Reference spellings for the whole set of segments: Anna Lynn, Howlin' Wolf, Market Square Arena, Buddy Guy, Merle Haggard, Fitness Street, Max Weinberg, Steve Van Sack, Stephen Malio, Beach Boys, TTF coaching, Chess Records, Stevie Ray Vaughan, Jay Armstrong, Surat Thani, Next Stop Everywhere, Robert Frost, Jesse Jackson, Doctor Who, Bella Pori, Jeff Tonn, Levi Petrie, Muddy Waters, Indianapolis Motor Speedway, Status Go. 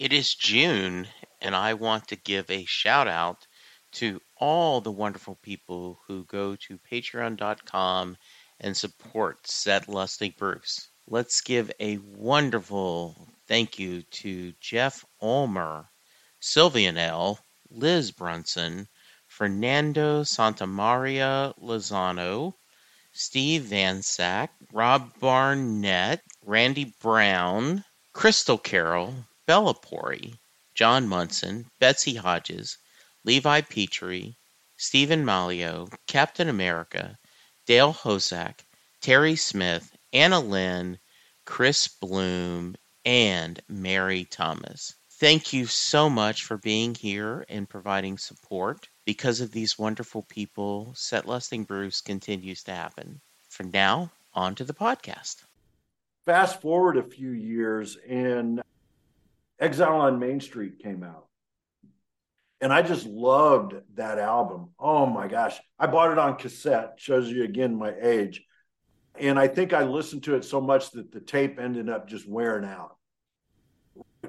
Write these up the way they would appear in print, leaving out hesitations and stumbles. It is June, and I want to give a shout-out to all the wonderful people who go to Patreon.com and support Set Lusting Bruce. Let's give a wonderful thank you to Jeff Ulmer, Sylvian L., Liz Brunson, Fernando Santamaria Lozano, Steve Van Sack, Rob Barnett, Randy Brown, Crystal Carroll, Bella Pori, John Munson, Betsy Hodges, Levi Petrie, Stephen Malio, Captain America, Dale Hosack, Terry Smith, Anna Lynn, Chris Bloom, and Mary Thomas. Thank you so much for being here and providing support. Because of these wonderful people, Set Lusting Bruce continues to happen. For now, on to the podcast. Fast forward a few years and Exile on Main Street came out. And I just loved that album. Oh my gosh. I bought it on cassette. Shows you again my age. And I think I listened to it so much that the tape ended up just wearing out.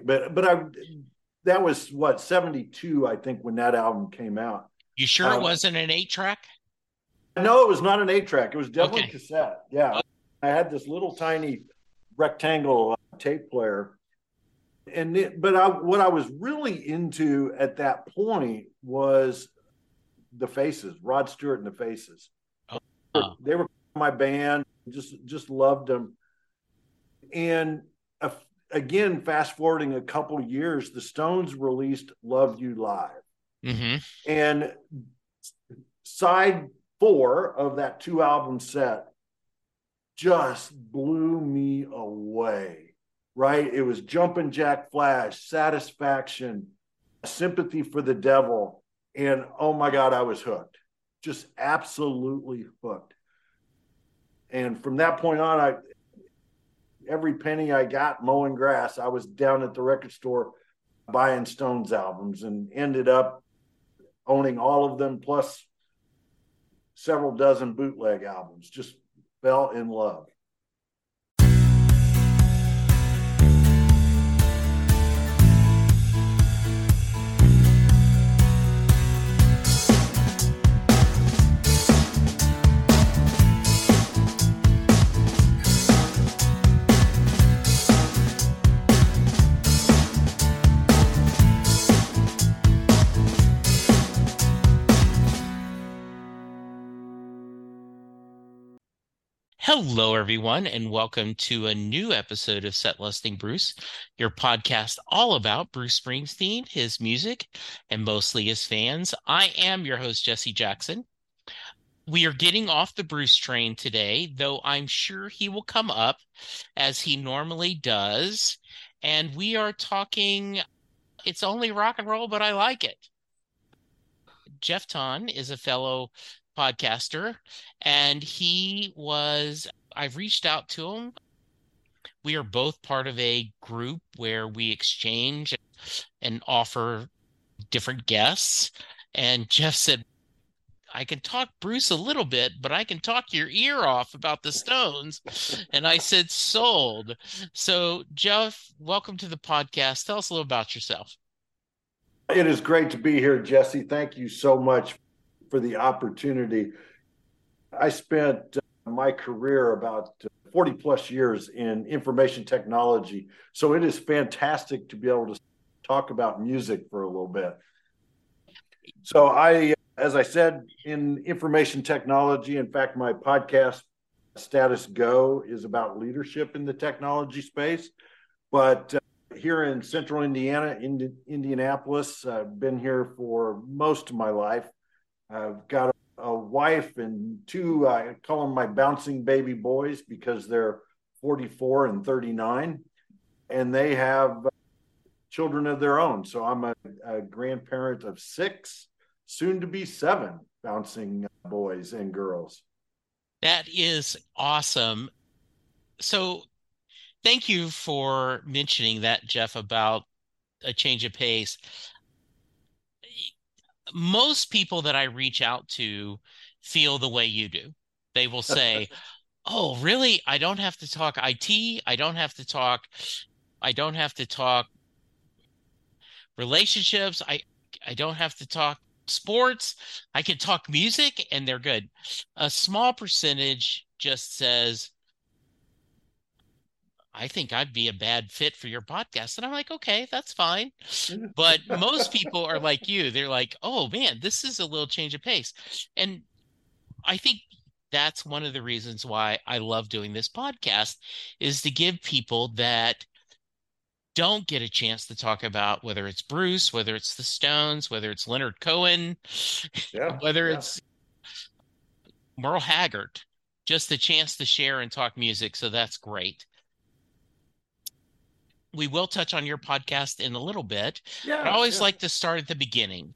But that was what, 72, I think, when that album came out. You sure it wasn't an 8-track? No, it was not an 8-track. It was definitely cassette. Yeah. Okay. I had this little tiny rectangle tape player. What I was really into at that point was The Faces, Rod Stewart and The Faces. Oh. They were my band, just loved them. And again, fast forwarding a couple years, the Stones released Love You Live. Mm-hmm. And side 4 of that 2-album set just blew me away. Right? It was Jumpin' Jack Flash, Satisfaction, Sympathy for the Devil. And oh my God, I was hooked. Just absolutely hooked. And from that point on, every penny I got mowing grass, I was down at the record store buying Stones albums and ended up owning all of them, plus several dozen bootleg albums. Just fell in love. Hello, everyone, and welcome to a new episode of Set Lusting Bruce, your podcast all about Bruce Springsteen, his music, and mostly his fans. I am your host, Jesse Jackson. We are getting off the Bruce train today, though I'm sure he will come up as he normally does. And we are talking, it's only rock and roll, but I like it. Jeff Tonn is a fellow podcaster, and I've reached out to him. We are both part of a group where we exchange and offer different guests, and Jeff said, I can talk Bruce a little bit, but I can talk your ear off about the Stones. And I said, sold. So Jeff, welcome to the podcast. Tell us a little about yourself. It is great to be here, Jesse. Thank you so much for the opportunity. I spent my career about 40 plus years in information technology, so it is fantastic to be able to talk about music for a little bit. So I, as I said, in information technology, in fact, my podcast, Status Go, is about leadership in the technology space. But here in central Indiana, Indianapolis, I've been here for most of my life. I've got a wife and 2, I call them my bouncing baby boys because they're 44 and 39. And they have children of their own. So I'm a grandparent of 6, soon to be 7 bouncing boys and girls. That is awesome. So thank you for mentioning that, Jeff, about a change of pace. Most people that I reach out to feel the way you do. They will say, oh, really? I don't have to talk IT. I don't have to talk relationships. I don't have to talk sports. I can talk music, and they're good. A small percentage just says, I think I'd be a bad fit for your podcast. And I'm like, okay, that's fine. But most people are like you. They're like, oh man, this is a little change of pace. And I think that's one of the reasons why I love doing this podcast, is to give people that don't get a chance to talk about, whether it's Bruce, whether it's the Stones, whether it's Leonard Cohen, whether it's Merle Haggard, just a chance to share and talk music. So that's great. We will touch on your podcast in a little bit. I always like to start at the beginning.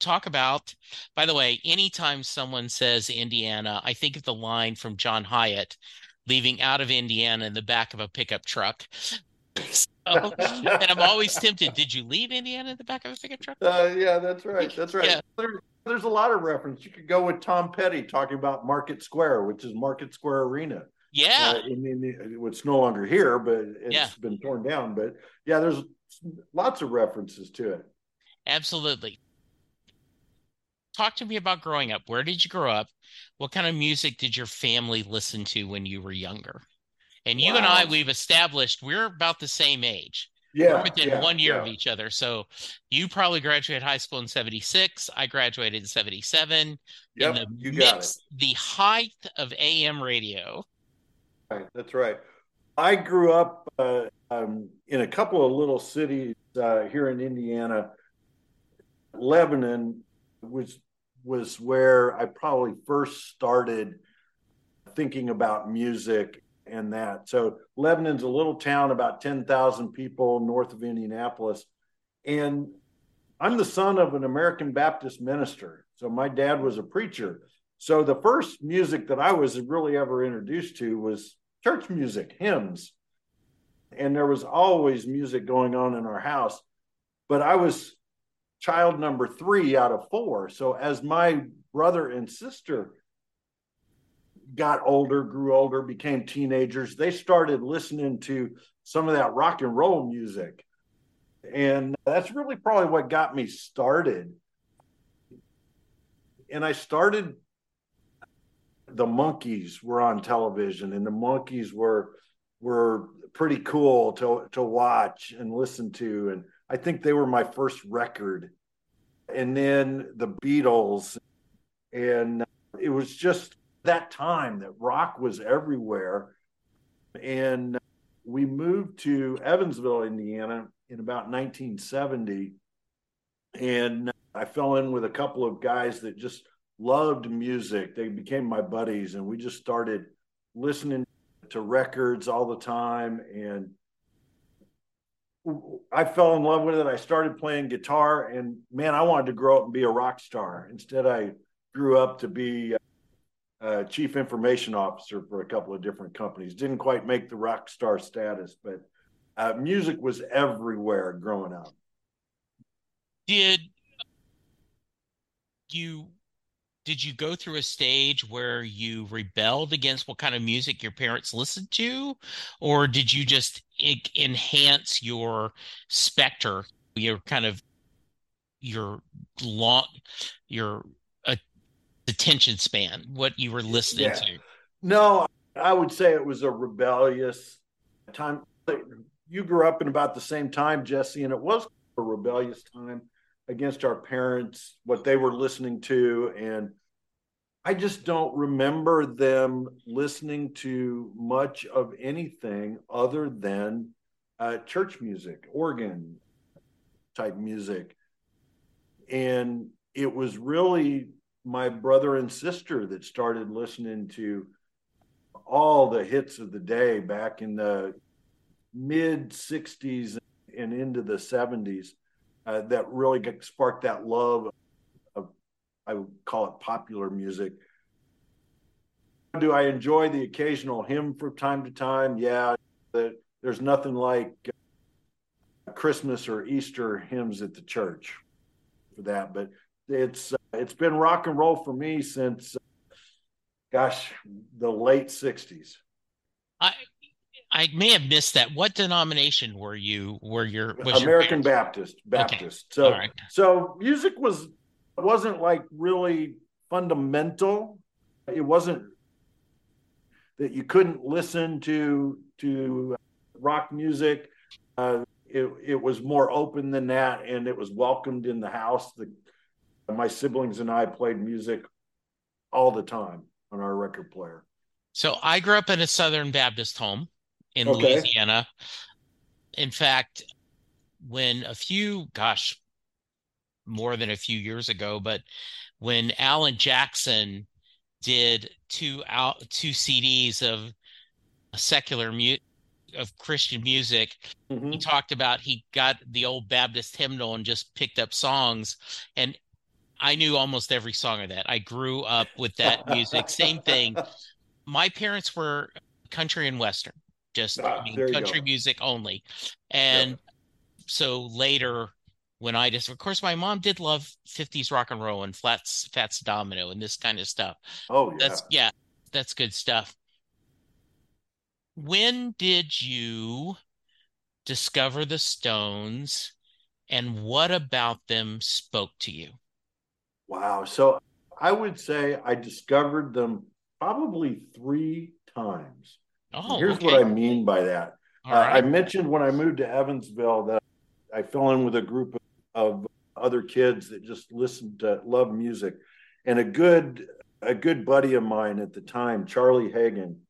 Talk about, by the way, anytime someone says Indiana, I think of the line from John Hyatt, leaving out of Indiana in the back of a pickup truck. So, and I'm always tempted. Did you leave Indiana in the back of a pickup truck? Yeah, that's right. That's right. Yeah. There's a lot of reference. You could go with Tom Petty talking about Market Square, which is Market Square Arena. It's no longer here, but it's been torn down. But yeah, there's lots of references to it. Absolutely. Talk to me about growing up. Where did you grow up? What kind of music did your family listen to when you were younger? And you and I, we've established we're about the same age. We're within 1 year of each other. So you probably graduated high school in 76. I graduated in 77. Yep, in the midst, the height of AM radio. That's right. I grew up in a couple of little cities here in Indiana. Lebanon was where I probably first started thinking about music and that. So Lebanon's a little town, about 10,000 people north of Indianapolis. And I'm the son of an American Baptist minister. So my dad was a preacher. So the first music that I was really ever introduced to was church music, hymns. And there was always music going on in our house. But I was child number 3 out of 4. So as my brother and sister got older, grew older, became teenagers, they started listening to some of that rock and roll music. And that's really probably what got me started. And I started, the Monkees were on television, and the Monkees were pretty cool to watch and listen to. And I think they were my first record. And then the Beatles. And it was just that time that rock was everywhere. And we moved to Evansville, Indiana in about 1970. And I fell in with a couple of guys that just loved music. They became my buddies, and we just started listening to records all the time. And I fell in love with it. I started playing guitar, and man, I wanted to grow up and be a rock star. Instead, I grew up to be a chief information officer for a couple of different companies. Didn't quite make the rock star status, but music was everywhere growing up. Did you go through a stage where you rebelled against what kind of music your parents listened to, or did you just enhance your specter, your kind of your attention span, what you were listening to? No, I would say it was a rebellious time. You grew up in about the same time, Jesse, and it was a rebellious time against our parents, what they were listening to. And I just don't remember them listening to much of anything other than church music, organ type music. And it was really my brother and sister that started listening to all the hits of the day back in the mid 60s and into the 70s that really sparked that love of, I would call it, popular music. Do I enjoy the occasional hymn from time to time? Yeah, there's nothing like Christmas or Easter hymns at the church for that, but it's been rock and roll for me since the late 60s. I may have missed that. What denomination were you? Was American your Baptist? Okay. So, right. So music wasn't like really fundamental. It wasn't that you couldn't listen to rock music. It was more open than that, and it was welcomed in the house. My siblings and I played music all the time on our record player. So I grew up in a Southern Baptist home in Louisiana. In fact, when more than a few years ago, but when Alan Jackson did two CDs of secular of Christian music, mm-hmm. He talked about he got the old Baptist hymnal and just picked up songs, and I knew almost every song of that. I grew up with that music. Same thing. My parents were country and Western, country music only. And so later when of course my mom did love 50s rock and roll and Fats Domino and this kind of stuff. Oh yeah. That's good stuff. When did you discover the Stones, and what about them spoke to you? Wow. So I would say I discovered them probably 3 times. Oh, here's what I mean by that. Right. I mentioned when I moved to Evansville that I fell in with a group of other kids that just listened to love music. And a good buddy of mine at the time, Charlie Hagen,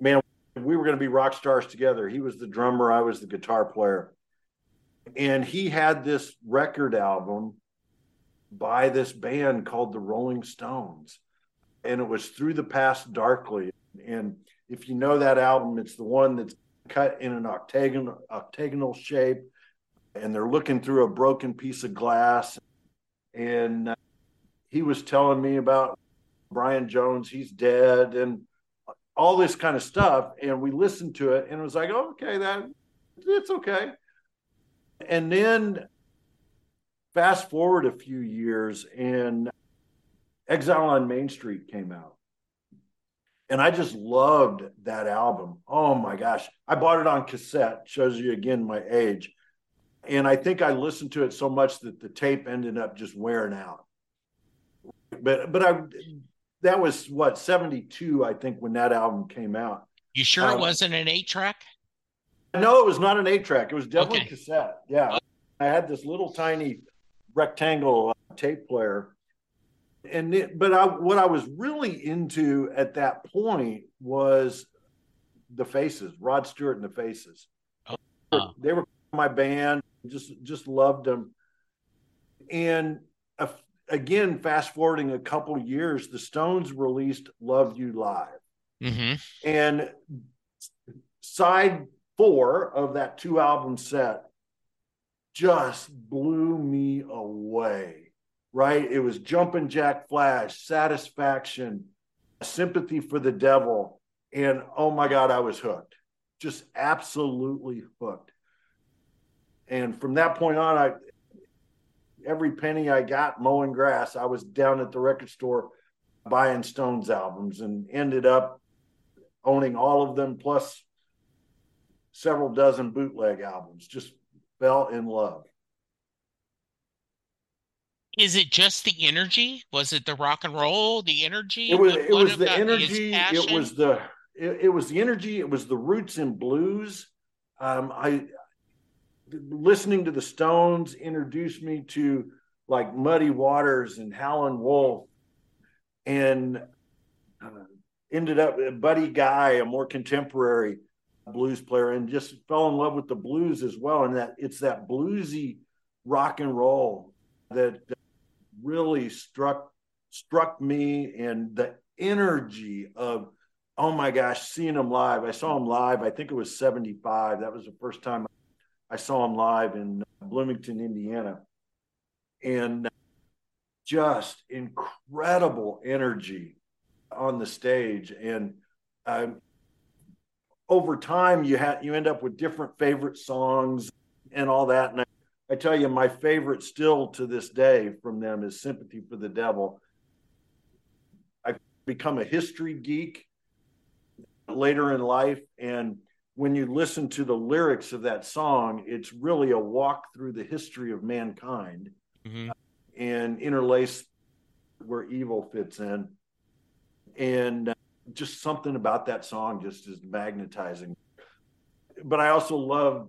man, we were going to be rock stars together. He was the drummer. I was the guitar player. And he had this record album by this band called the Rolling Stones, and it was Through the Past Darkly. And if you know that album, it's the one that's cut in an octagonal shape, and they're looking through a broken piece of glass. And he was telling me about Brian Jones, he's dead, and all this kind of stuff. And we listened to it, and it was like, oh, okay, it's okay. And then fast forward a few years, and Exile on Main Street came out. And I just loved that album. Oh, my gosh. I bought it on cassette. Shows you, again, my age. And I think I listened to it so much that the tape ended up just wearing out. But that was, 72, I think, when that album came out. You sure it wasn't an 8-track? No, it was not an 8-track. It was definitely cassette. Yeah. I had this little tiny rectangle tape player, but what I was really into at that point was the Faces, Rod Stewart and the Faces. Oh. They were my band, just loved them. And again, fast forwarding a couple years, the Stones released "Love You Live," mm-hmm. and side 4 of that 2-album set just blew me away, right? It was Jumpin' Jack Flash, Satisfaction, Sympathy for the Devil, and oh my God, I was hooked. Just absolutely hooked. And from that point on, every penny I got mowing grass, I was down at the record store buying Stones albums, and ended up owning all of them, plus several dozen bootleg albums. Just fell in love. Is it just the energy? Was it the rock and roll, the energy? It was the energy. It was the energy. It was the roots and blues. Listening to the Stones introduced me to like Muddy Waters and Howlin' Wolf, and ended up Buddy Guy, a more contemporary blues player, and just fell in love with the blues as well. And that it's that bluesy rock and roll that really struck me, and the energy of, oh my gosh, seeing them live. I saw them live. I think it was 75. That was the first time I saw him live in Bloomington, Indiana, and just incredible energy on the stage. And over time, you end up with different favorite songs and all that. And I tell you, my favorite still to this day from them is Sympathy for the Devil. I've become a history geek later in life. And when you listen to the lyrics of that song, it's really a walk through the history of mankind, mm-hmm. and interlace where evil fits in. And just something about that song just is magnetizing. But I also love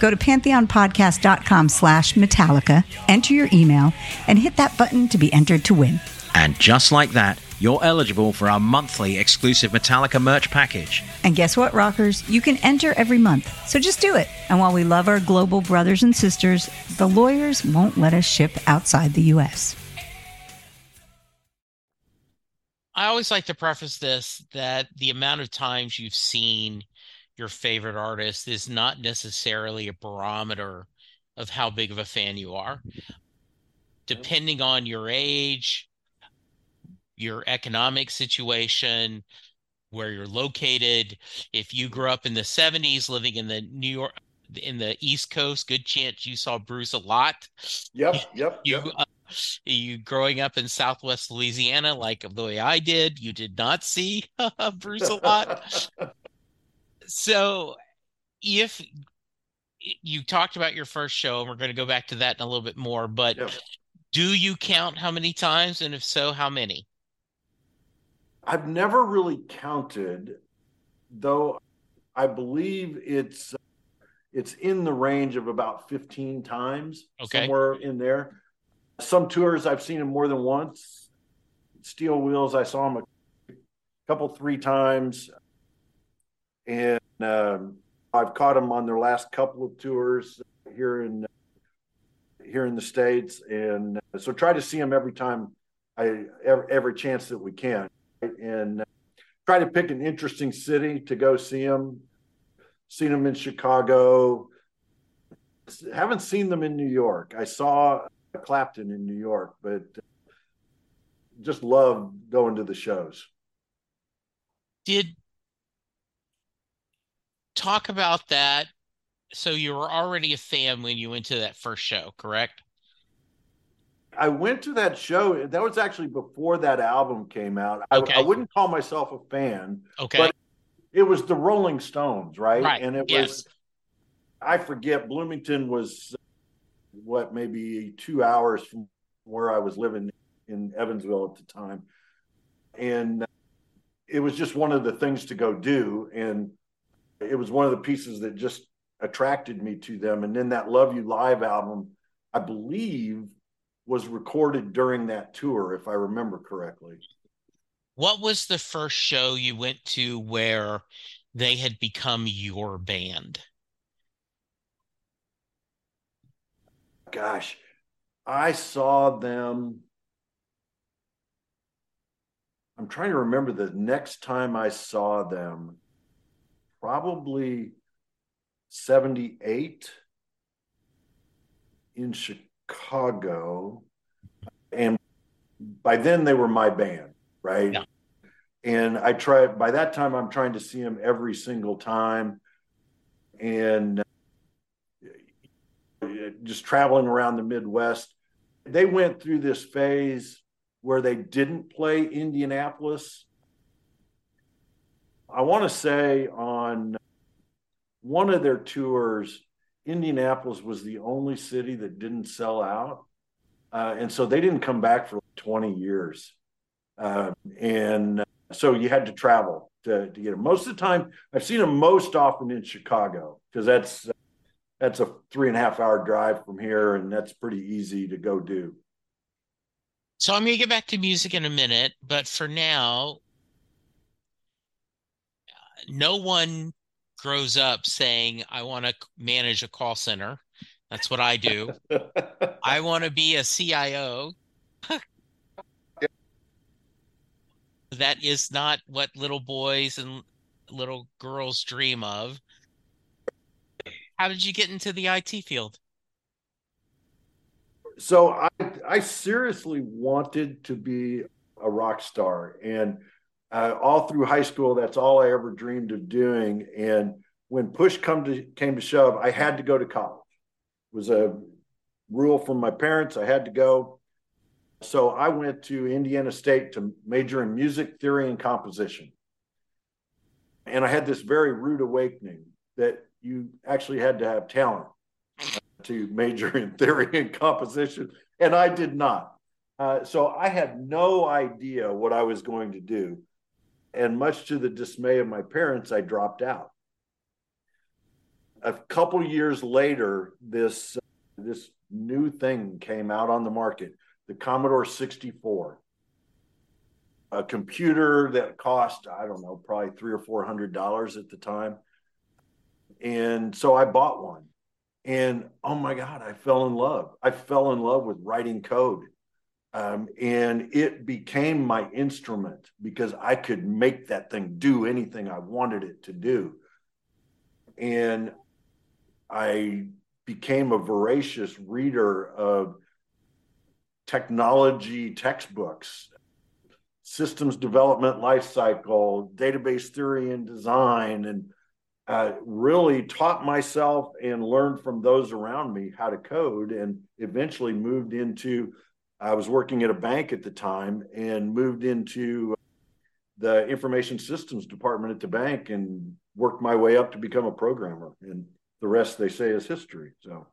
Go to pantheonpodcast.com/Metallica, enter your email, and hit that button to be entered to win. And just like that, you're eligible for our monthly exclusive Metallica merch package. And guess what, rockers? You can enter every month. So just do it. And while we love our global brothers and sisters, the lawyers won't let us ship outside the U.S. I always like to preface this, that the amount of times you've seen your favorite artist is not necessarily a barometer of how big of a fan you are. Depending on your age, your economic situation, where you're located, if you grew up in the 70s living in the East Coast, good chance you saw Bruce a lot. Yep. You growing up in Southwest Louisiana, like the way I did, you did not see Bruce a lot. So if you talked about your first show, and we're going to go back to that in a little bit more, but yeah. Do you count how many times? And if so, how many? I've never really counted, though I believe it's in the range of about 15 times, somewhere in there. Some tours I've seen him more than once. Steel Wheels, I saw him a couple, 3 times. And I've caught them on their last couple of tours here in the States, and so try to see them every chance that we can, right? And try to pick an interesting city to go see them. Seen them in Chicago. Haven't seen them in New York. I saw Clapton in New York, but just love going to the shows. Talk about that. So you were already a fan when you went to that first show, correct? I went to that show. That was actually before that album came out. Okay. I wouldn't call myself a fan. Okay. But it was the Rolling Stones, right? Right. And it was, I forget, Bloomington was, what, maybe 2 hours from where I was living in Evansville at the time. And it was just one of the things to go do. And it was one of the pieces that just attracted me to them. And then that Love You Live album, I believe, was recorded during that tour, if I remember correctly. What was the first show you went to where they had become your band? Gosh, I saw them. I'm trying to remember the next time I saw them, probably 78 in Chicago. And by then they were my band. Right. Yeah. And I tried, by that time, I'm trying to see him every single time. And just traveling around the Midwest, they went through this phase where they didn't play Indianapolis. I want to say on one of their tours, Indianapolis was the only city that didn't sell out. And so they didn't come back for 20 years. And so you had to travel to get them. Most of the time, I've seen them most often in Chicago, because that's a 3.5 hour drive from here, and that's pretty easy to go do. So I'm going to get back to music in a minute, but for now, no one grows up saying, I want to manage a call center. That's what I do. I want to be a CIO. That is not what little boys and little girls dream of. How did you get into the IT field? So I seriously wanted to be a rock star. And all through high school, that's all I ever dreamed of doing. And when push came to shove, I had to go to college. It was a rule from my parents. I had to go. So I went to Indiana State to major in music theory and composition. And I had this very rude awakening that you actually had to have talent to major in theory and composition. And I did not. So I had no idea what I was going to do. And much to the dismay of my parents, I dropped out. A couple years later, this new thing came out on the market. The Commodore 64, a computer that cost, I don't know, probably $300 or $400 at the time. And so I bought one, and oh my God, I fell in love. I fell in love with writing code. And it became my instrument, because I could make that thing do anything I wanted it to do. And I became a voracious reader of technology textbooks, systems development life cycle, database theory and design, and really taught myself and learned from those around me how to code, and eventually moved into, I was working at a bank at the time, and moved into the information systems department at the bank and worked my way up to become a programmer. And the rest, they say, is history. So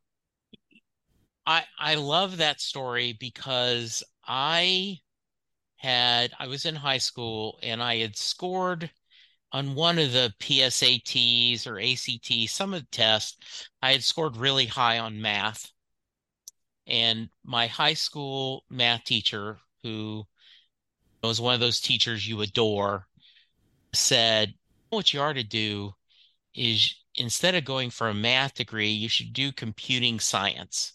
I love that story, because I was in high school and I had scored on one of the PSATs or ACT, some of the tests. I had scored really high on math, and my high school math teacher, who was one of those teachers you adore, said, what you ought to do is, instead of going for a math degree, you should do computing science.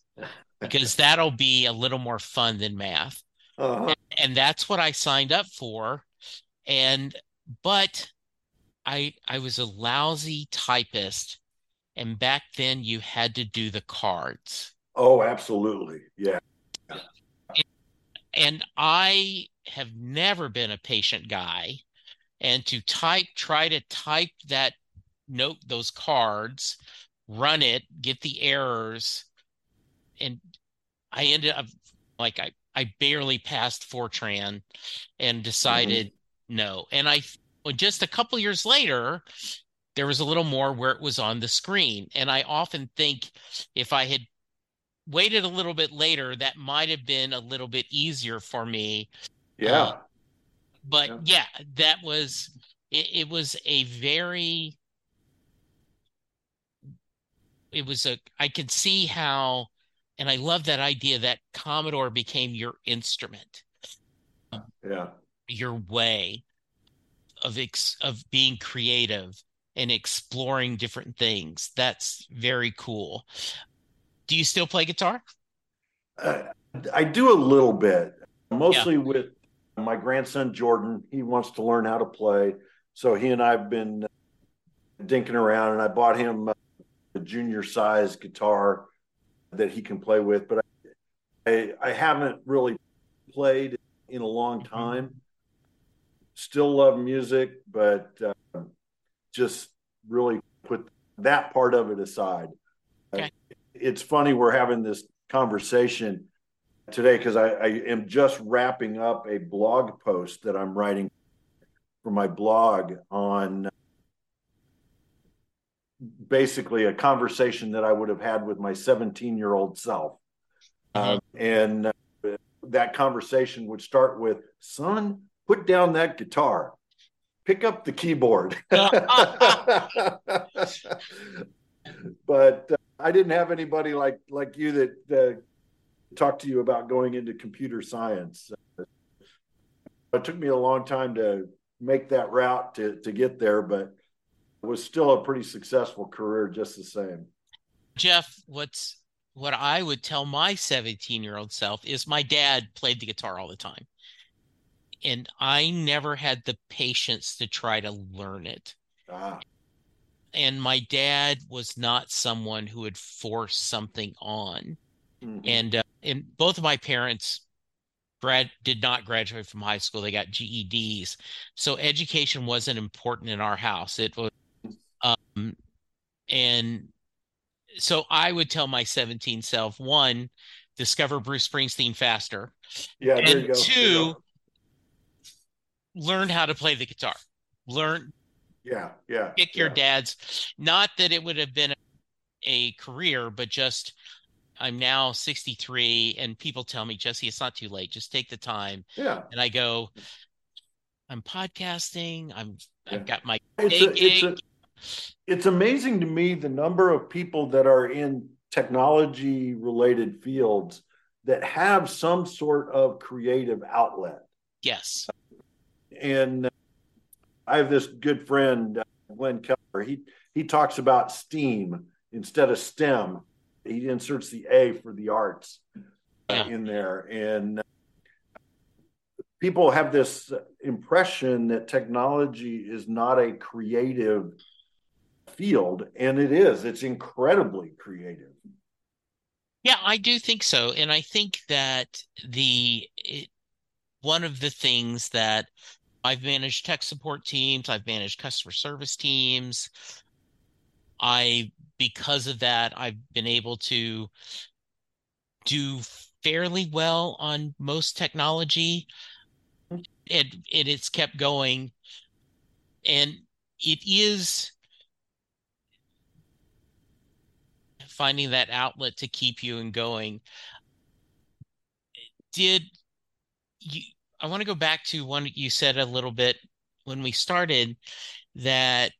Because that'll be a little more fun than math. Uh-huh. And that's what I signed up for. But I was a lousy typist. And back then you had to do the cards. Oh, absolutely. Yeah. And I have never been a patient guy. And to try to type that note, those cards, run it, get the errors. And I ended up like I barely passed Fortran and decided no. And just a couple years later, there was a little more where it was on the screen. And I often think if I had waited a little bit later, that might have been a little bit easier for me. Yeah. But that was, it was a very, it was a, I could see how, and I love that idea that Commodore became your instrument. Yeah. Your way of being creative and exploring different things. That's very cool. Do you still play guitar? I do a little bit, mostly with my grandson, Jordan. He wants to learn how to play. So he and I have been dinking around, and I bought him a junior size guitar that he can play with, but I haven't really played in a long time. Still love music, but just really put that part of it aside. Okay. It's funny we're having this conversation today because I am just wrapping up a blog post that I'm writing for my blog on basically a conversation that I would have had with my 17-year-old self. And that conversation would start with, son, put down that guitar, pick up the keyboard. But I didn't have anybody like you that talked to you about going into computer science. It took me a long time to make that route to get there, but it was still a pretty successful career just the same. Jeff, what I would tell my 17-year-old self is my dad played the guitar all the time, and I never had the patience to try to learn it. And my dad was not someone who would force something on. And both of my parents did not graduate from high school. They got GEDs. So education wasn't important in our house. It was, and so I would tell my 17 self, one, discover Bruce Springsteen faster. Yeah, and there you go. Two, learn how to play the guitar. Pick your dad's. Not that it would have been a career, but just I'm now 63 and people tell me, Jesse, it's not too late. Just take the time. Yeah. And I go, I'm podcasting. I've got my it's amazing to me the number of people that are in technology related fields that have some sort of creative outlet. Yes. And I have this good friend, Glenn Keller. He talks about STEAM instead of STEM. He inserts the A for the arts in there. And people have this impression that technology is not a creative field. And it is. It's incredibly creative. Yeah, I do think so. And I think that one of the things that I've managed tech support teams, I've managed customer service teams. Because of that, I've been able to do fairly well on most technology, and it's kept going. And it is finding that outlet to keep you and going. I want to go back to one you said a little bit when we started, that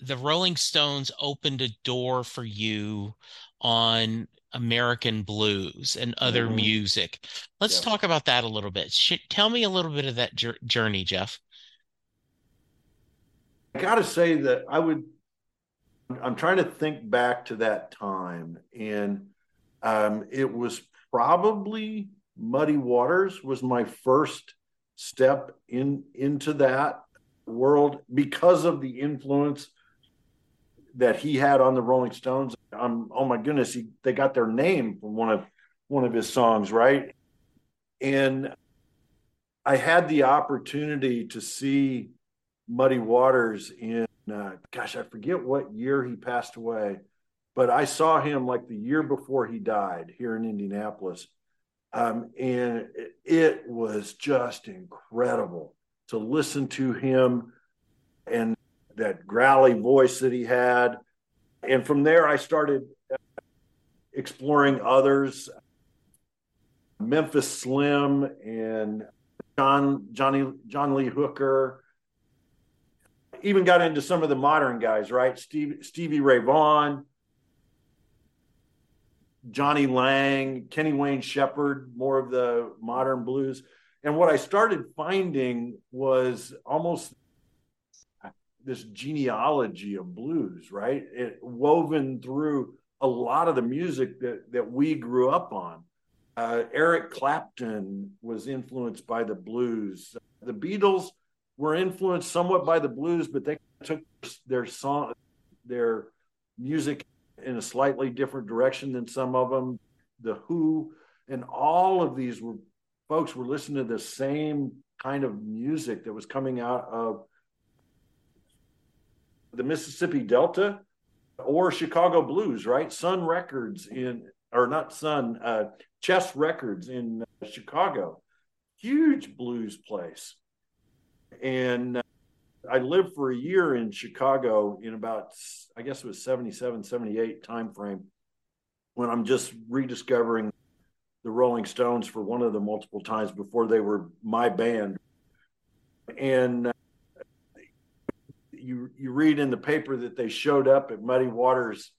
the Rolling Stones opened a door for you on American blues and other music. Let's talk about that a little bit. Tell me a little bit of that journey, Jeff. I got to say that I'm trying to think back to that time, and it was probably Muddy Waters was my first step into that world because of the influence that he had on the Rolling Stones. Oh my goodness, they got their name from one of his songs, right? And I had the opportunity to see Muddy Waters in, I forget what year he passed away, but I saw him like the year before he died here in Indianapolis. And it was just incredible to listen to him and that growly voice that he had. And from there, I started exploring others, Memphis Slim and John Lee Hooker. Even got into some of the modern guys, right? Stevie Ray Vaughan, Johnny Lang, Kenny Wayne Shepherd, more of the modern blues. And what I started finding was almost this genealogy of blues, right? It woven through a lot of the music that we grew up on. Eric Clapton was influenced by the blues. The Beatles were influenced somewhat by the blues, but they took their music in a slightly different direction than some of them. The Who and all of these folks were listening to the same kind of music that was coming out of the Mississippi Delta or Chicago blues, right? Chess Records in Chicago, huge blues place. And I lived for a year in Chicago in about, I guess it was 77, 78 timeframe, when I'm just rediscovering the Rolling Stones for one of the multiple times before they were my band. And you read in the paper that they showed up at Muddy Waters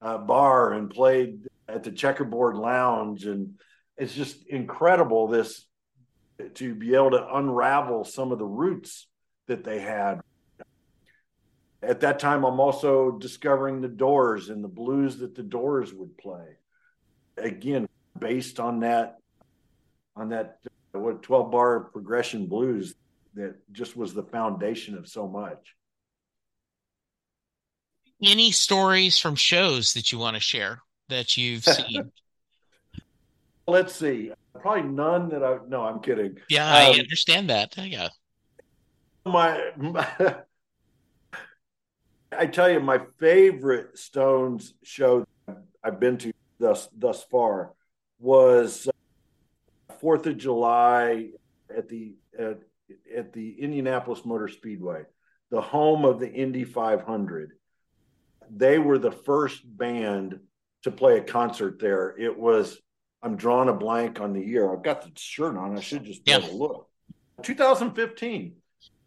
bar and played at the Checkerboard Lounge. And it's just incredible to be able to unravel some of the roots that they had. At that time, I'm also discovering the Doors and the blues that the Doors would play. Again, based on that 12-bar progression blues that just was the foundation of so much. Any stories from shows that you want to share that you've seen? Let's see. Probably none that I... No, I'm kidding. Yeah, I understand that. Yeah. I tell you, my favorite Stones show I've been to thus far was 4th of July at the Indianapolis Motor Speedway, the home of the Indy 500. They were the first band to play a concert there. It was... I'm drawing a blank on the year. I've got the shirt on. I should just take a look. 2015. It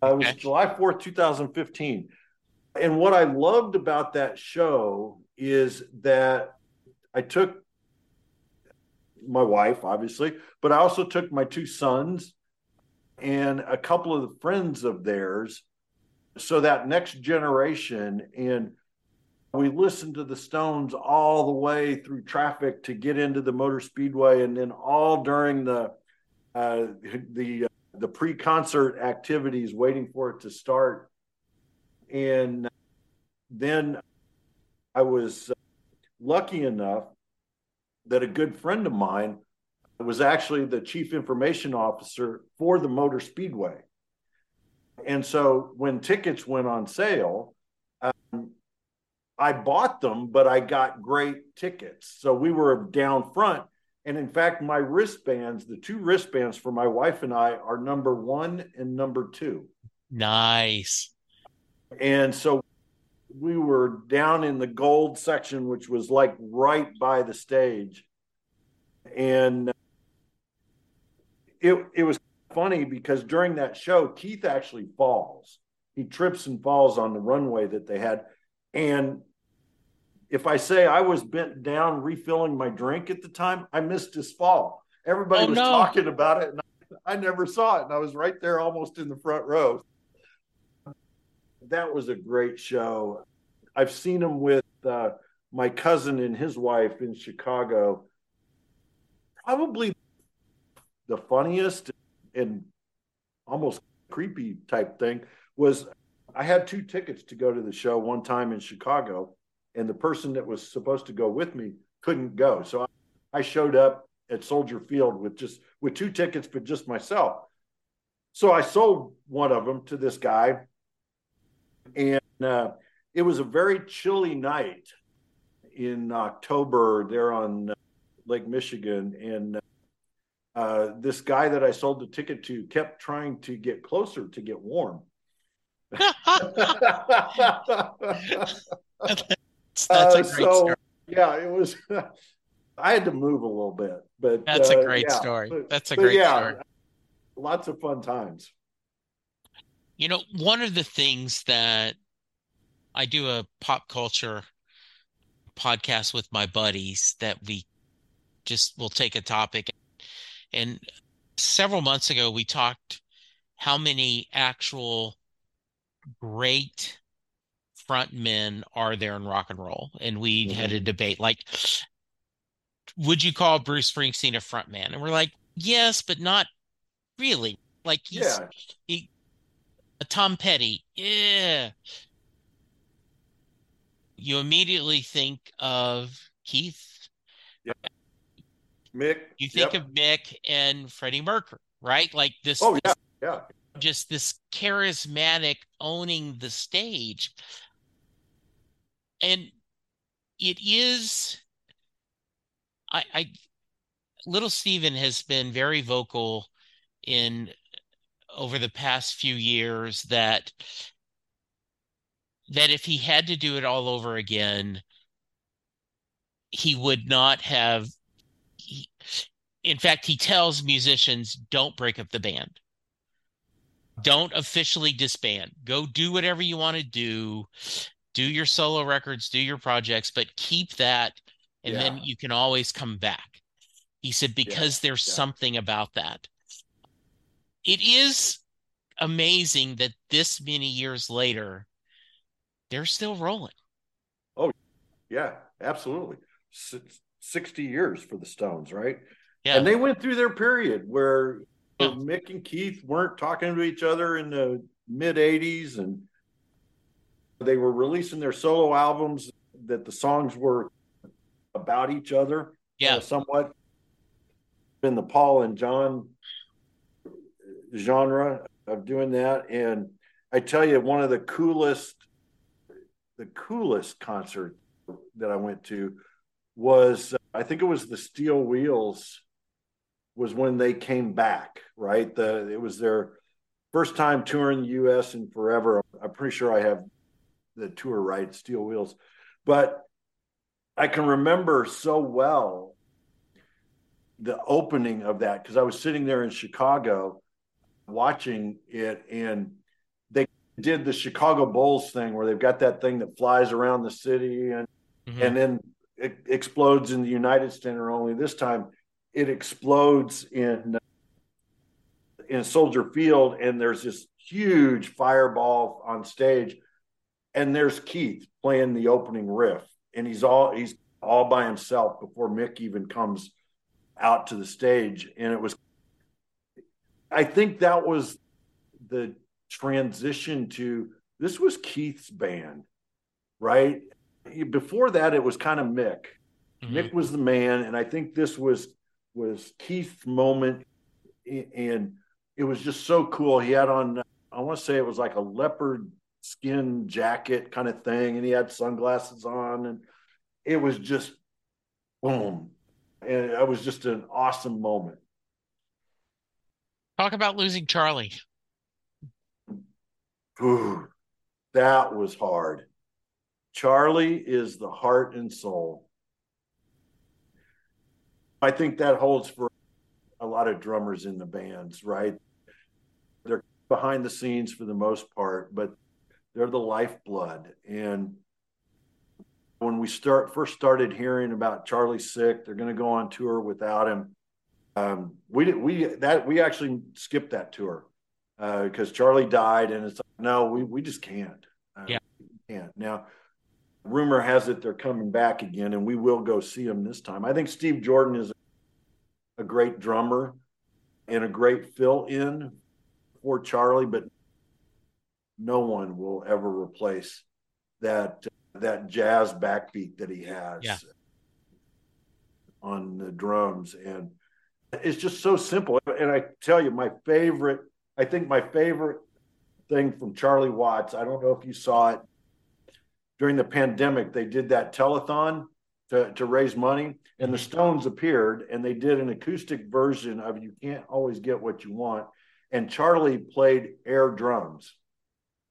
was July 4th, 2015. And what I loved about that show is that I took my wife, obviously, but I also took my two sons and a couple of the friends of theirs. So that next generation, and we listened to the Stones all the way through traffic to get into the Motor Speedway, and then all during the pre-concert activities, waiting for it to start. And then I was lucky enough that a good friend of mine was actually the chief information officer for the Motor Speedway, and so when tickets went on sale, I bought them, but I got great tickets. So we were down front. And in fact, my wristbands, the two wristbands for my wife and I, are number 1 and number 2. Nice. And so we were down in the gold section, which was like right by the stage. And it was funny because during that show, Keith actually falls. He trips and falls on the runway that they had. And if I say I was bent down refilling my drink at the time, I missed his fall. Everybody was talking about it, and I never saw it. And I was right there almost in the front row. That was a great show. I've seen him with my cousin and his wife in Chicago. Probably the funniest and almost creepy type thing was, I had 2 tickets to go to the show one time in Chicago, and the person that was supposed to go with me couldn't go. So I showed up at Soldier Field with 2 tickets, but just myself. So I sold one of them to this guy, and it was a very chilly night in October there on Lake Michigan. And this guy that I sold the ticket to kept trying to get closer to get warm. That's a great story. Yeah, it was. I had to move a little bit, but that's a great story. That's a great story. Lots of fun times. You know, one of the things that I do a pop culture podcast with my buddies that we just will take a topic. And several months ago, we talked how many actual great front men are there in rock and roll. And we had a debate like, would you call Bruce Springsteen a front man? And we're like, yes, but not really. Like he's a Tom Petty. Yeah. You immediately think of Keith. Yep. Mick. You think of Mick and Freddie Mercury, right? Like this. Oh, yeah. Yeah. Just this charismatic owning the stage. And it is. Little Steven has been very vocal in over the past few years that if he had to do it all over again, he would not have. In fact, he tells musicians, don't break up the band. Don't officially disband. Go do whatever you want to do. Do your solo records, do your projects, but keep that. And then you can always come back. He said, because there's something about that. It is amazing that this many years later, they're still rolling. Oh, yeah, absolutely. 60 years for the Stones, right? Yeah. And they went through their period where Mick and Keith weren't talking to each other in the mid 80s, and they were releasing their solo albums that the songs were about each other. Yeah. Somewhat in the Paul and John genre of doing that. And I tell you, one of the coolest concert that I went to was, I think it was the Steel Wheels was when they came back, right? It was their first time touring the U.S. in forever. I'm pretty sure I have the tour right, Steel Wheels. But I can remember so well the opening of that because I was sitting there in Chicago watching it, and they did the Chicago Bulls thing where they've got that thing that flies around the city and then it explodes in the United Center, only this time it explodes in Soldier Field, and there's this huge fireball on stage, and there's Keith playing the opening riff. And he's all by himself before Mick even comes out to the stage. And I think that was the transition to, this was Keith's band, right? Before that, it was kind of Mick. Mm-hmm. Mick was the man. And I think this was Keith's moment. And it was just so cool. He had on, I want to say it was like a leopard skin jacket kind of thing, and he had sunglasses on, and it was just boom, and it was just an awesome moment. Talk about losing Charlie. Ooh, that was hard. Charlie is the heart and soul. I think that holds for a lot of drummers in the bands, right? They're behind the scenes for the most part, but they're the lifeblood. And when we first started hearing about Charlie's sick, they're going to go on tour without him. We actually skipped that tour because Charlie died, and it's like, no, we just can't. We can't. Now, rumor has it they're coming back again, and we will go see them this time. I think Steve Jordan is a great drummer and a great fill-in for Charlie, but no one will ever replace that jazz backbeat that he has on the drums. And it's just so simple. And I tell you, I think my favorite thing from Charlie Watts, I don't know if you saw it, during the pandemic, they did that telethon to raise money. And the Stones appeared, and they did an acoustic version of You Can't Always Get What You Want. And Charlie played air drums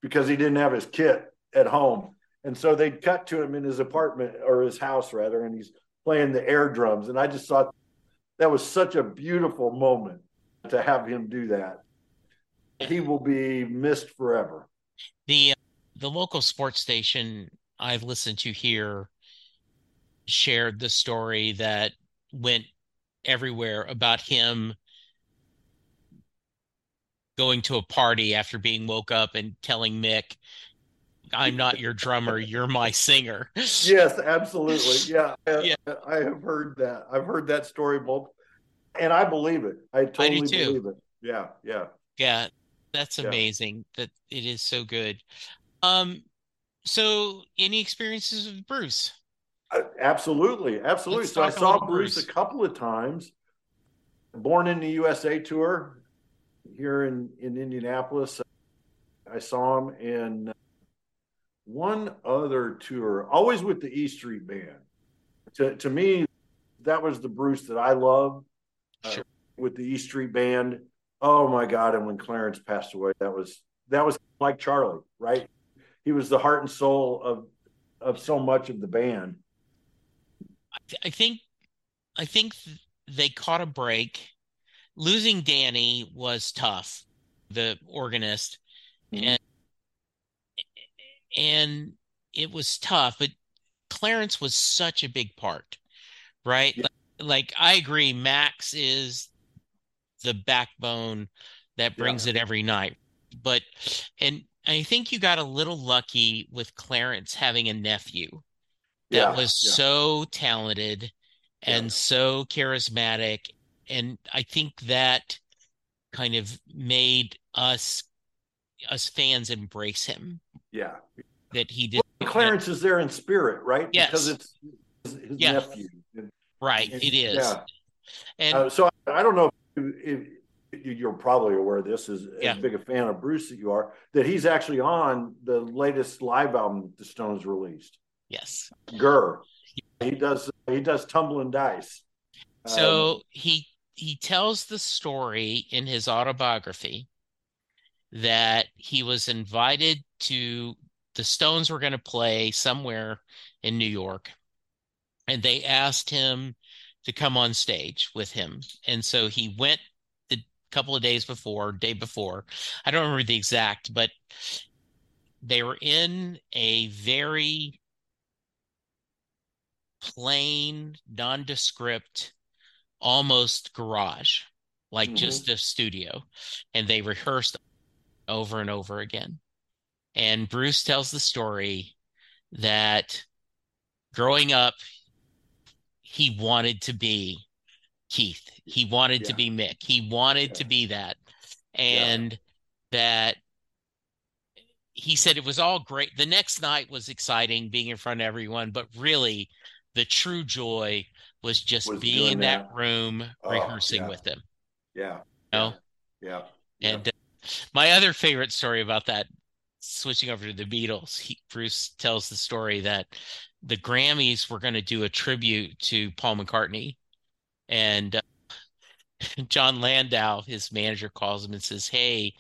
because he didn't have his kit at home. And so they cut to him in his apartment, or his house rather, and he's playing the air drums. And I just thought that was such a beautiful moment to have him do that. He will be missed forever. The local sports station I've listened to here shared the story that went everywhere about him going to a party after being woke up and telling Mick, "I'm not your drummer, you're my singer." Yes, absolutely. Yeah, yeah. I have heard that. I've heard that story both, and I believe it. I totally believe it. Yeah, yeah. Yeah, that's amazing that it is so good. So any experiences with Bruce? Absolutely, absolutely. So I saw Bruce a couple of times. Born in the USA tour here in Indianapolis. I saw him in one other tour, always with the E Street Band. To me, that was the Bruce that I love, with the E Street Band. Oh my God! And when Clarence passed away, that was like Charlie, right? He was the heart and soul of so much of the band. I think they caught a break. Losing Danny was tough, the organist, and it was tough, but Clarence was such a big part, right? Yeah. Like I agree, Max is the backbone that brings it every night. But, and I think you got a little lucky with Clarence having a nephew that was so talented and so charismatic. And I think that kind of made us fans embrace him. Yeah. That he did. Well, Clarence is there in spirit, right? Yes. Because it's his nephew. Right. And, it is. Yeah. And so I don't know if you're probably aware of this, as big a fan of Bruce that you are, that he's actually on the latest live album that the Stones released. Yes. Gurr. Yeah. He does Tumbling Dice. So he tells the story in his autobiography that he was invited to, the Stones were going to play somewhere in New York, and they asked him to come on stage with him. And so he went the couple of days before, day before. I don't remember the exact, but they were in a very plain, nondescript, almost garage, like just a studio. And they rehearsed over and over again. And Bruce tells the story that growing up, he wanted to be Keith. He wanted to be Mick. He wanted to be that. And that he said it was all great. The next night was exciting, being in front of everyone, but really the true joy was just being in that room rehearsing with them. Yeah. You know? Yeah. Yeah. And my other favorite story about that, switching over to the Beatles, Bruce tells the story that the Grammys were going to do a tribute to Paul McCartney, and John Landau, his manager, calls him and says, "Hey,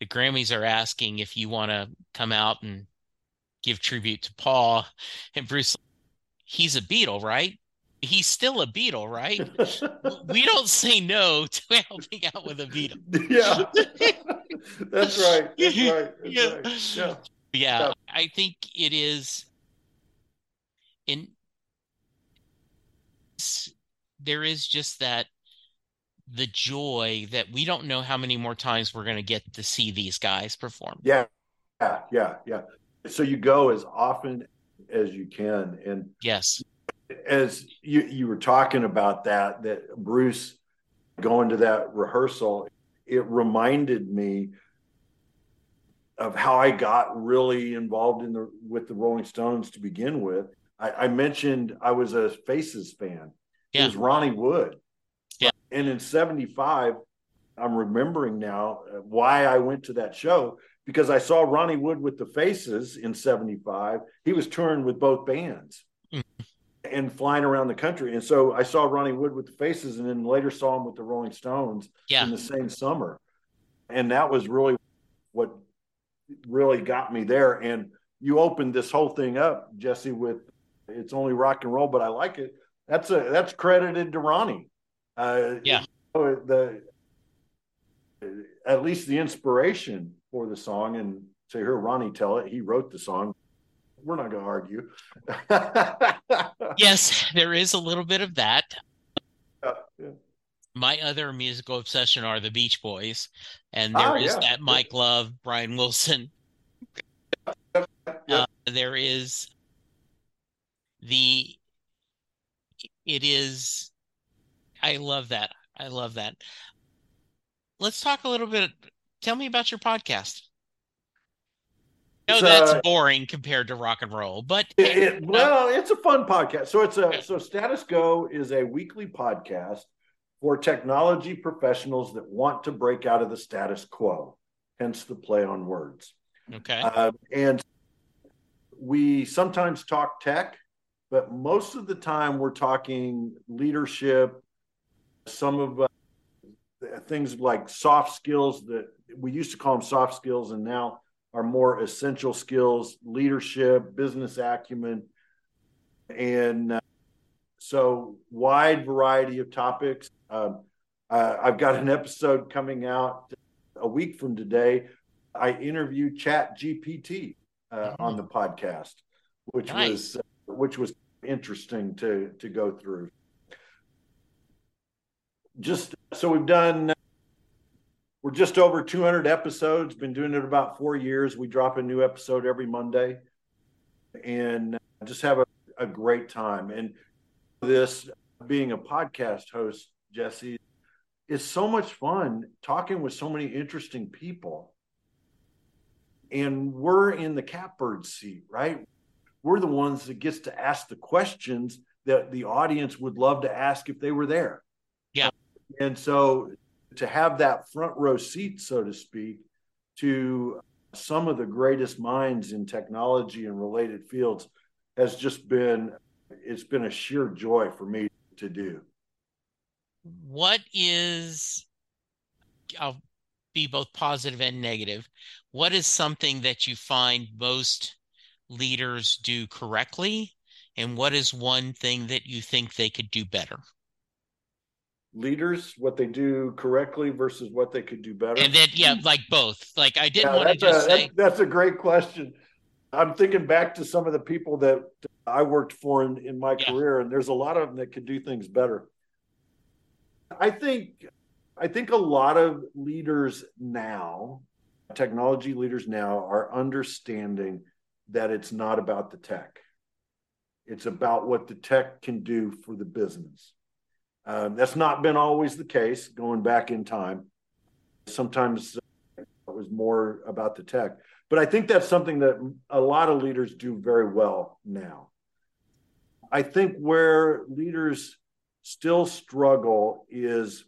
the Grammys are asking if you want to come out and give tribute to Paul." And Bruce, he's a Beatle, right? He's still a Beatle, right? We don't say no to helping out with a Beatle. Yeah, that's right. That's right. That's right. Yeah. I think it is. And there is just that, the joy that we don't know how many more times we're going to get to see these guys perform. Yeah. So you go as often as you can, and as you were talking about that Bruce going to that rehearsal, it reminded me of how I got really involved with the Rolling Stones to begin with. I mentioned I was a Faces fan. Yeah. It was Ronnie Wood. Yeah. And in 75, I'm remembering now why I went to that show, because I saw Ronnie Wood with the Faces in 75. He was touring with both bands. and flying around the country. And so I saw Ronnie Wood with the Faces, and then later saw him with the Rolling Stones in the same summer. And that was really what really got me there. And you opened this whole thing up, Jesse, with "It's Only Rock and Roll, But I Like It." That's credited to Ronnie. At least the inspiration for the song, and to hear Ronnie tell it, he wrote the song. We're not going to argue. Yes, there is a little bit of that. Yeah. My other musical obsession are the Beach Boys, and there is that Mike Love, Brian Wilson. There is the. It is. I love that. I love that. Let's talk a little bit. Tell me about your podcast. No, that's boring compared to rock and roll, but it's a fun podcast. So Status Go is a weekly podcast for technology professionals that want to break out of the status quo, hence the play on words. Okay. And we sometimes talk tech, but most of the time we're talking leadership, some of things like soft skills that we used to call them soft skills, and now are more essential skills, leadership, business acumen. And so wide variety of topics. I've got an episode coming out a week from today. I interviewed ChatGPT on the podcast, which was interesting to go through. Just so we've done. We're just over 200 episodes, been doing it about 4 years. We drop a new episode every Monday and just have a great time. And this being a podcast host, Jesse, is so much fun talking with so many interesting people. And we're in the catbird seat, right? We're the ones that gets to ask the questions that the audience would love to ask if they were there. Yeah. And so to have that front row seat, so to speak, to some of the greatest minds in technology and related fields has just been, it's been a sheer joy for me to do. What is, I'll be both positive and negative, what is something that you find most leaders do correctly? And what is one thing that you think they could do better? Leaders, what they do correctly versus what they could do better. And then, like both. Like I didn't want to just say. That's a great question. I'm thinking back to some of the people that I worked for in my career, and there's a lot of them that could do things better. I think a lot of leaders now, technology leaders now, are understanding that it's not about the tech. It's about what the tech can do for the business. That's not been always the case going back in time. Sometimes it was more about the tech. But I think that's something that a lot of leaders do very well now. I think where leaders still struggle is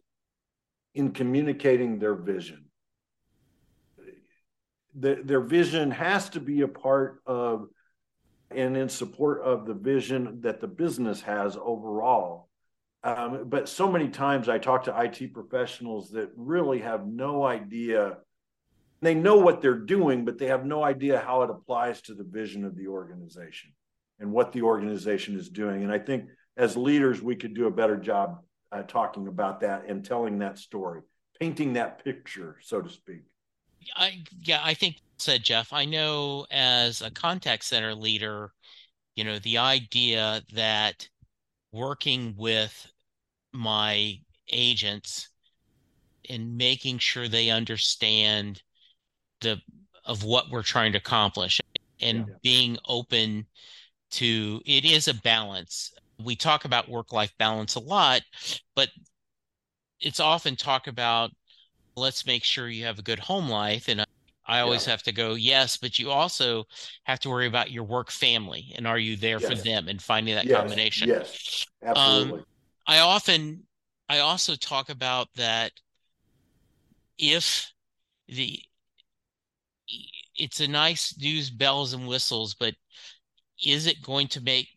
in communicating their vision. Their vision has to be a part of and in support of the vision that the business has overall. But so many times I talk to IT professionals that really have no idea. They know what they're doing, but they have no idea how it applies to the vision of the organization and what the organization is doing. And I think as leaders, we could do a better job talking about that and telling that story, painting that picture, so to speak. I think said Jeff, I know as a contact center leader, the idea that working with my agents and making sure they understand of what we're trying to accomplish and being open to it is a balance. We talk about work-life balance a lot, but it's often talk about let's make sure you have a good home life. And I always have to go, yes, but you also have to worry about your work family and are you there for them and finding that combination. Yes, absolutely. I also talk about that if it's a nice news bells and whistles, but is it going to make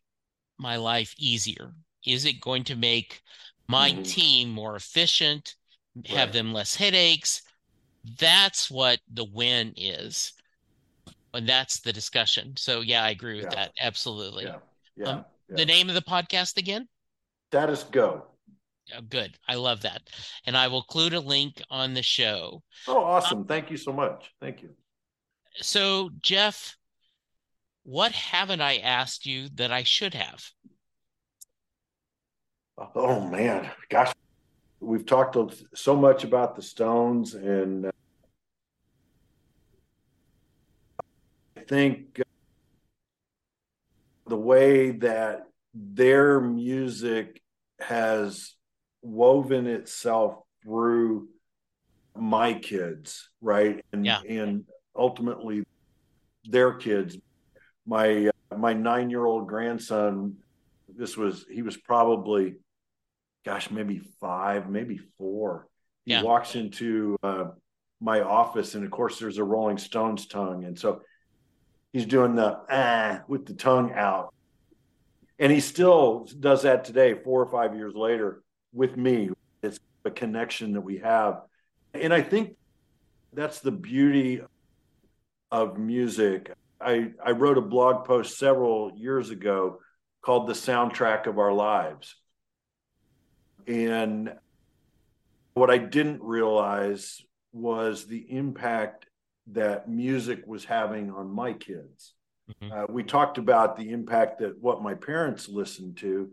my life easier? Is it going to make my team more efficient, have them less headaches? That's what the win is. And that's the discussion. So, yeah, I agree with that. Absolutely. The name of the podcast again? Status Go. Oh, good. I love that. And I will include a link on the show. Oh, awesome. Thank you so much. Thank you. So, Jeff, what haven't I asked you that I should have? Oh, man. Gosh. We've talked so much about the Stones, and I think the way that their music has woven itself through my kids, right? And and ultimately their kids. My 9-year-old grandson, he was probably, gosh, maybe 5, maybe 4. He walks into my office, and of course there's a Rolling Stones tongue, and so he's doing the with the tongue out. And he still does that today, 4 or 5 years later, with me. It's a connection that we have. And I think that's the beauty of music. I wrote a blog post several years ago called The Soundtrack of Our Lives. And what I didn't realize was the impact that music was having on my kids. We talked about the impact that what my parents listened to,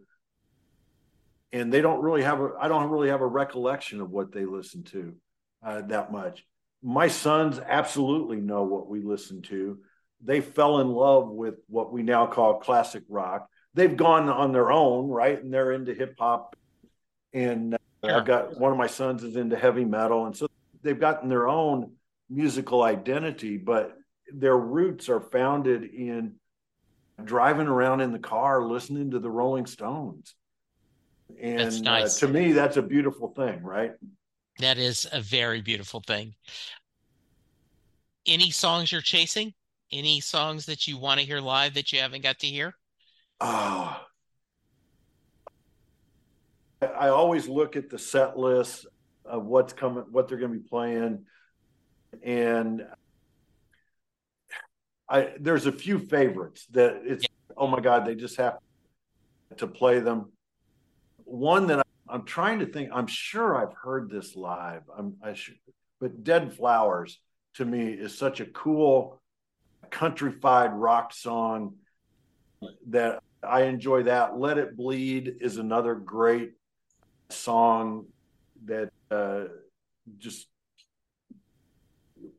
and they don't really have I don't really have a recollection of what they listened to that much. My sons absolutely know what we listened to. They fell in love with what we now call classic rock. They've gone on their own, right? And they're into hip hop. And I've got one of my sons is into heavy metal. And so they've gotten their own musical identity, but their roots are founded in driving around in the car, listening to the Rolling Stones. And that's nice. To me, that's a beautiful thing, right? That is a very beautiful thing. Any songs you're chasing? Any songs that you want to hear live that you haven't got to hear? Oh, I always look at the set list of what's coming, what they're going to be playing. And there's a few favorites that it's, oh my God, they just have to play them. One that I'm trying to think, I'm sure I've heard this live, but Dead Flowers to me is such a cool countryfied rock song that I enjoy that. Let It Bleed is another great song that just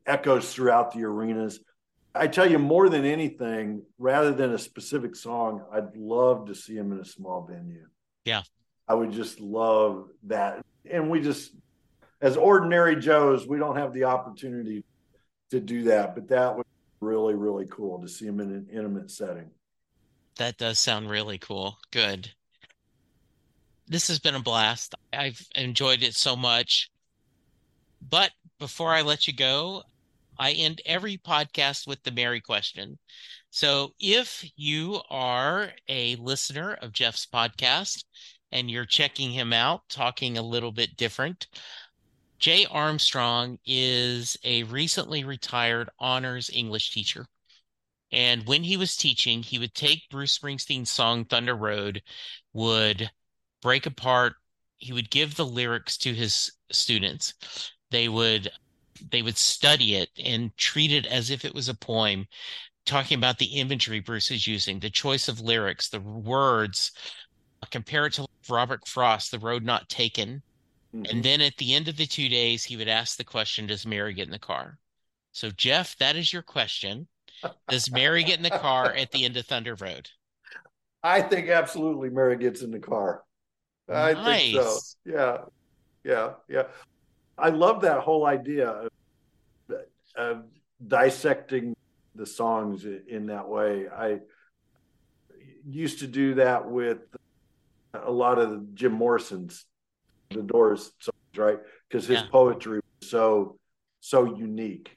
echoes throughout the arenas. I tell you, more than anything, rather than a specific song, I'd love to see him in a small venue. Yeah. I would just love that. And we just, as ordinary Joes, we don't have the opportunity to do that, but that would be really, really cool to see him in an intimate setting. That does sound really cool. Good. This has been a blast. I've enjoyed it so much. But before I let you go, I end every podcast with the Mary question. So if you are a listener of Jeff's podcast and you're checking him out, talking a little bit different, Jay Armstrong is a recently retired honors English teacher. And when he was teaching, he would take Bruce Springsteen's song Thunder Road, would break apart. He would give the lyrics to his students. They would study it and treat it as if it was a poem, talking about the imagery Bruce is using, the choice of lyrics, the words, compare it to Robert Frost, The Road Not Taken. And then at the end of the 2 days, he would ask the question, does Mary get in the car? So Jeff, that is your question. Does Mary get in the car at the end of Thunder Road? I think absolutely Mary gets in the car. I think so. Yeah. I love that whole idea of dissecting the songs in that way. I used to do that with a lot of Jim Morrison's The Doors songs, right? Because his poetry was so unique.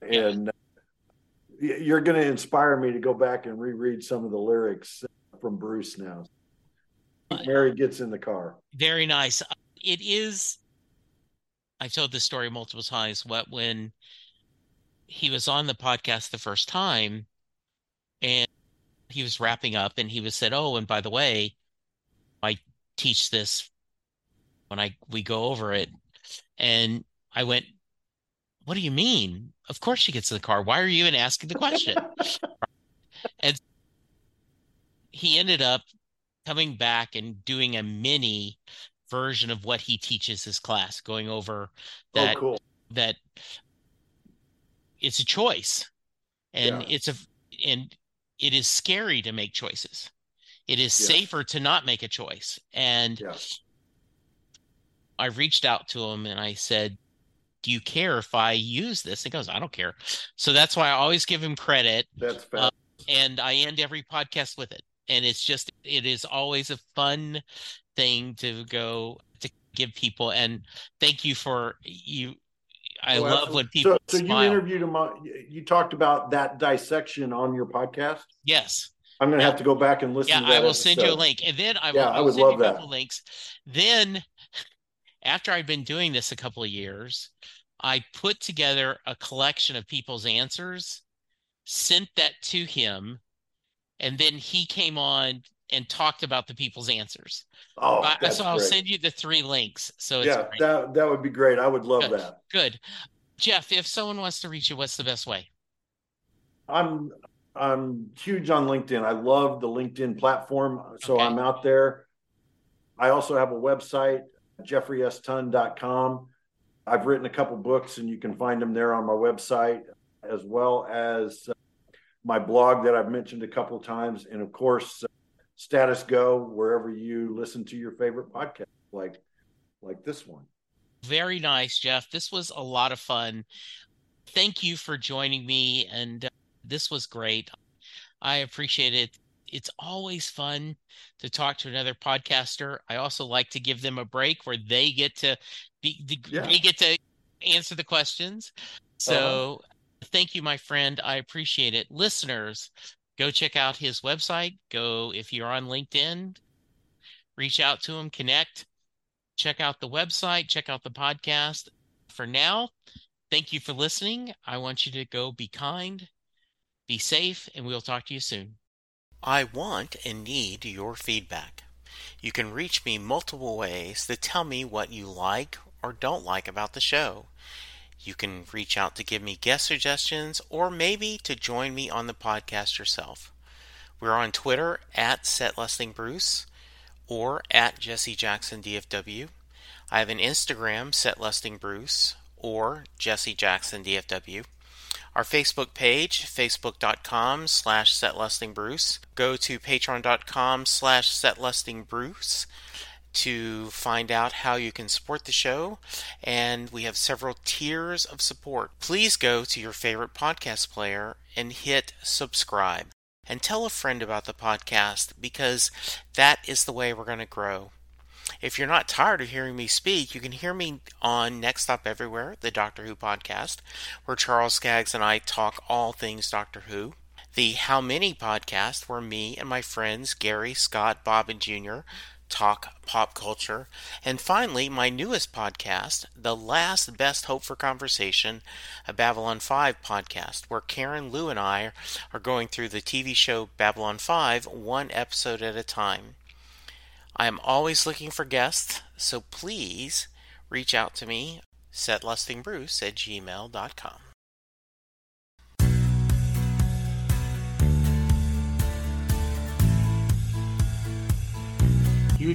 And you're going to inspire me to go back and reread some of the lyrics from Bruce now. Mary gets in the car. Very nice. It is, I've told this story multiple times, what when he was on the podcast the first time and he was wrapping up and he was said, oh, and by the way, I teach this when we go over it. And I went, what do you mean? Of course she gets in the car. Why are you even asking the question? And he ended up coming back and doing a mini version of what he teaches his class, going over that, oh, cool. that it's a choice. And yeah. And it is scary to make choices. It is yeah. safer to not make a choice. And yeah. I reached out to him and I said, do you care if I use this? He goes, I don't care. So that's why I always give him credit. That's fair. And I end every podcast with it. And it's just, it is always a fun thing to go to give people. And thank you for you. I well, love when people so smile. You interviewed him. You talked about that dissection on your podcast. Yes. I'm going to have to go back and listen. Yeah, to that I will episode. Send you a link. And then I would send love you a couple links. Then after I've been doing this a couple of years, I put together a collection of people's answers, sent that to him, and then he came on and talked about the people's answers. Oh, so I'll great. Send you the three links. So it's yeah, great. That would be great. I would love Good. That. Good. Jeff, if someone wants to reach you, what's the best way? I'm huge on LinkedIn. I love the LinkedIn platform. So okay. I'm out there. I also have a website, jeffreystonn.com. I've written a couple books and you can find them there on my website, as well as my blog that I've mentioned a couple of times. And of course, Status Go, wherever you listen to your favorite podcast, like this one. Very nice, Jeff. This was a lot of fun. Thank you for joining me. And this was great. I appreciate it. It's always fun to talk to another podcaster. I also like to give them a break where they get to they get to answer the questions. So thank you, my friend. I appreciate it. Listeners, go check out his website. Go, if you're on LinkedIn, reach out to him, connect, check out the website, check out the podcast. For now, thank you for listening. I want you to go be kind. Be safe, and we'll talk to you soon. I want and need your feedback. You can reach me multiple ways to tell me what you like or don't like about the show. You can reach out to give me guest suggestions or maybe to join me on the podcast yourself. We're on Twitter at Set Lusting Bruce or at Jesse Jackson DFW. I have an Instagram, Set Lusting Bruce or Jesse Jackson DFW. Our Facebook page, facebook.com/setlustingbruce. Go to patreon.com/setlustingbruce to find out how you can support the show. And we have several tiers of support. Please go to your favorite podcast player and hit subscribe. And tell a friend about the podcast because that is the way we're going to grow. If you're not tired of hearing me speak, you can hear me on Next Stop Everywhere, the Doctor Who podcast, where Charles Skaggs and I talk all things Doctor Who. The How Many podcast, where me and my friends Gary, Scott, Bob, and Jr. talk pop culture. And finally, my newest podcast, The Last Best Hope for Conversation, a Babylon 5 podcast, where Karen, Lou, and I are going through the TV show Babylon 5 one episode at a time. I am always looking for guests, so please reach out to me, setlustingbruce@gmail.com. You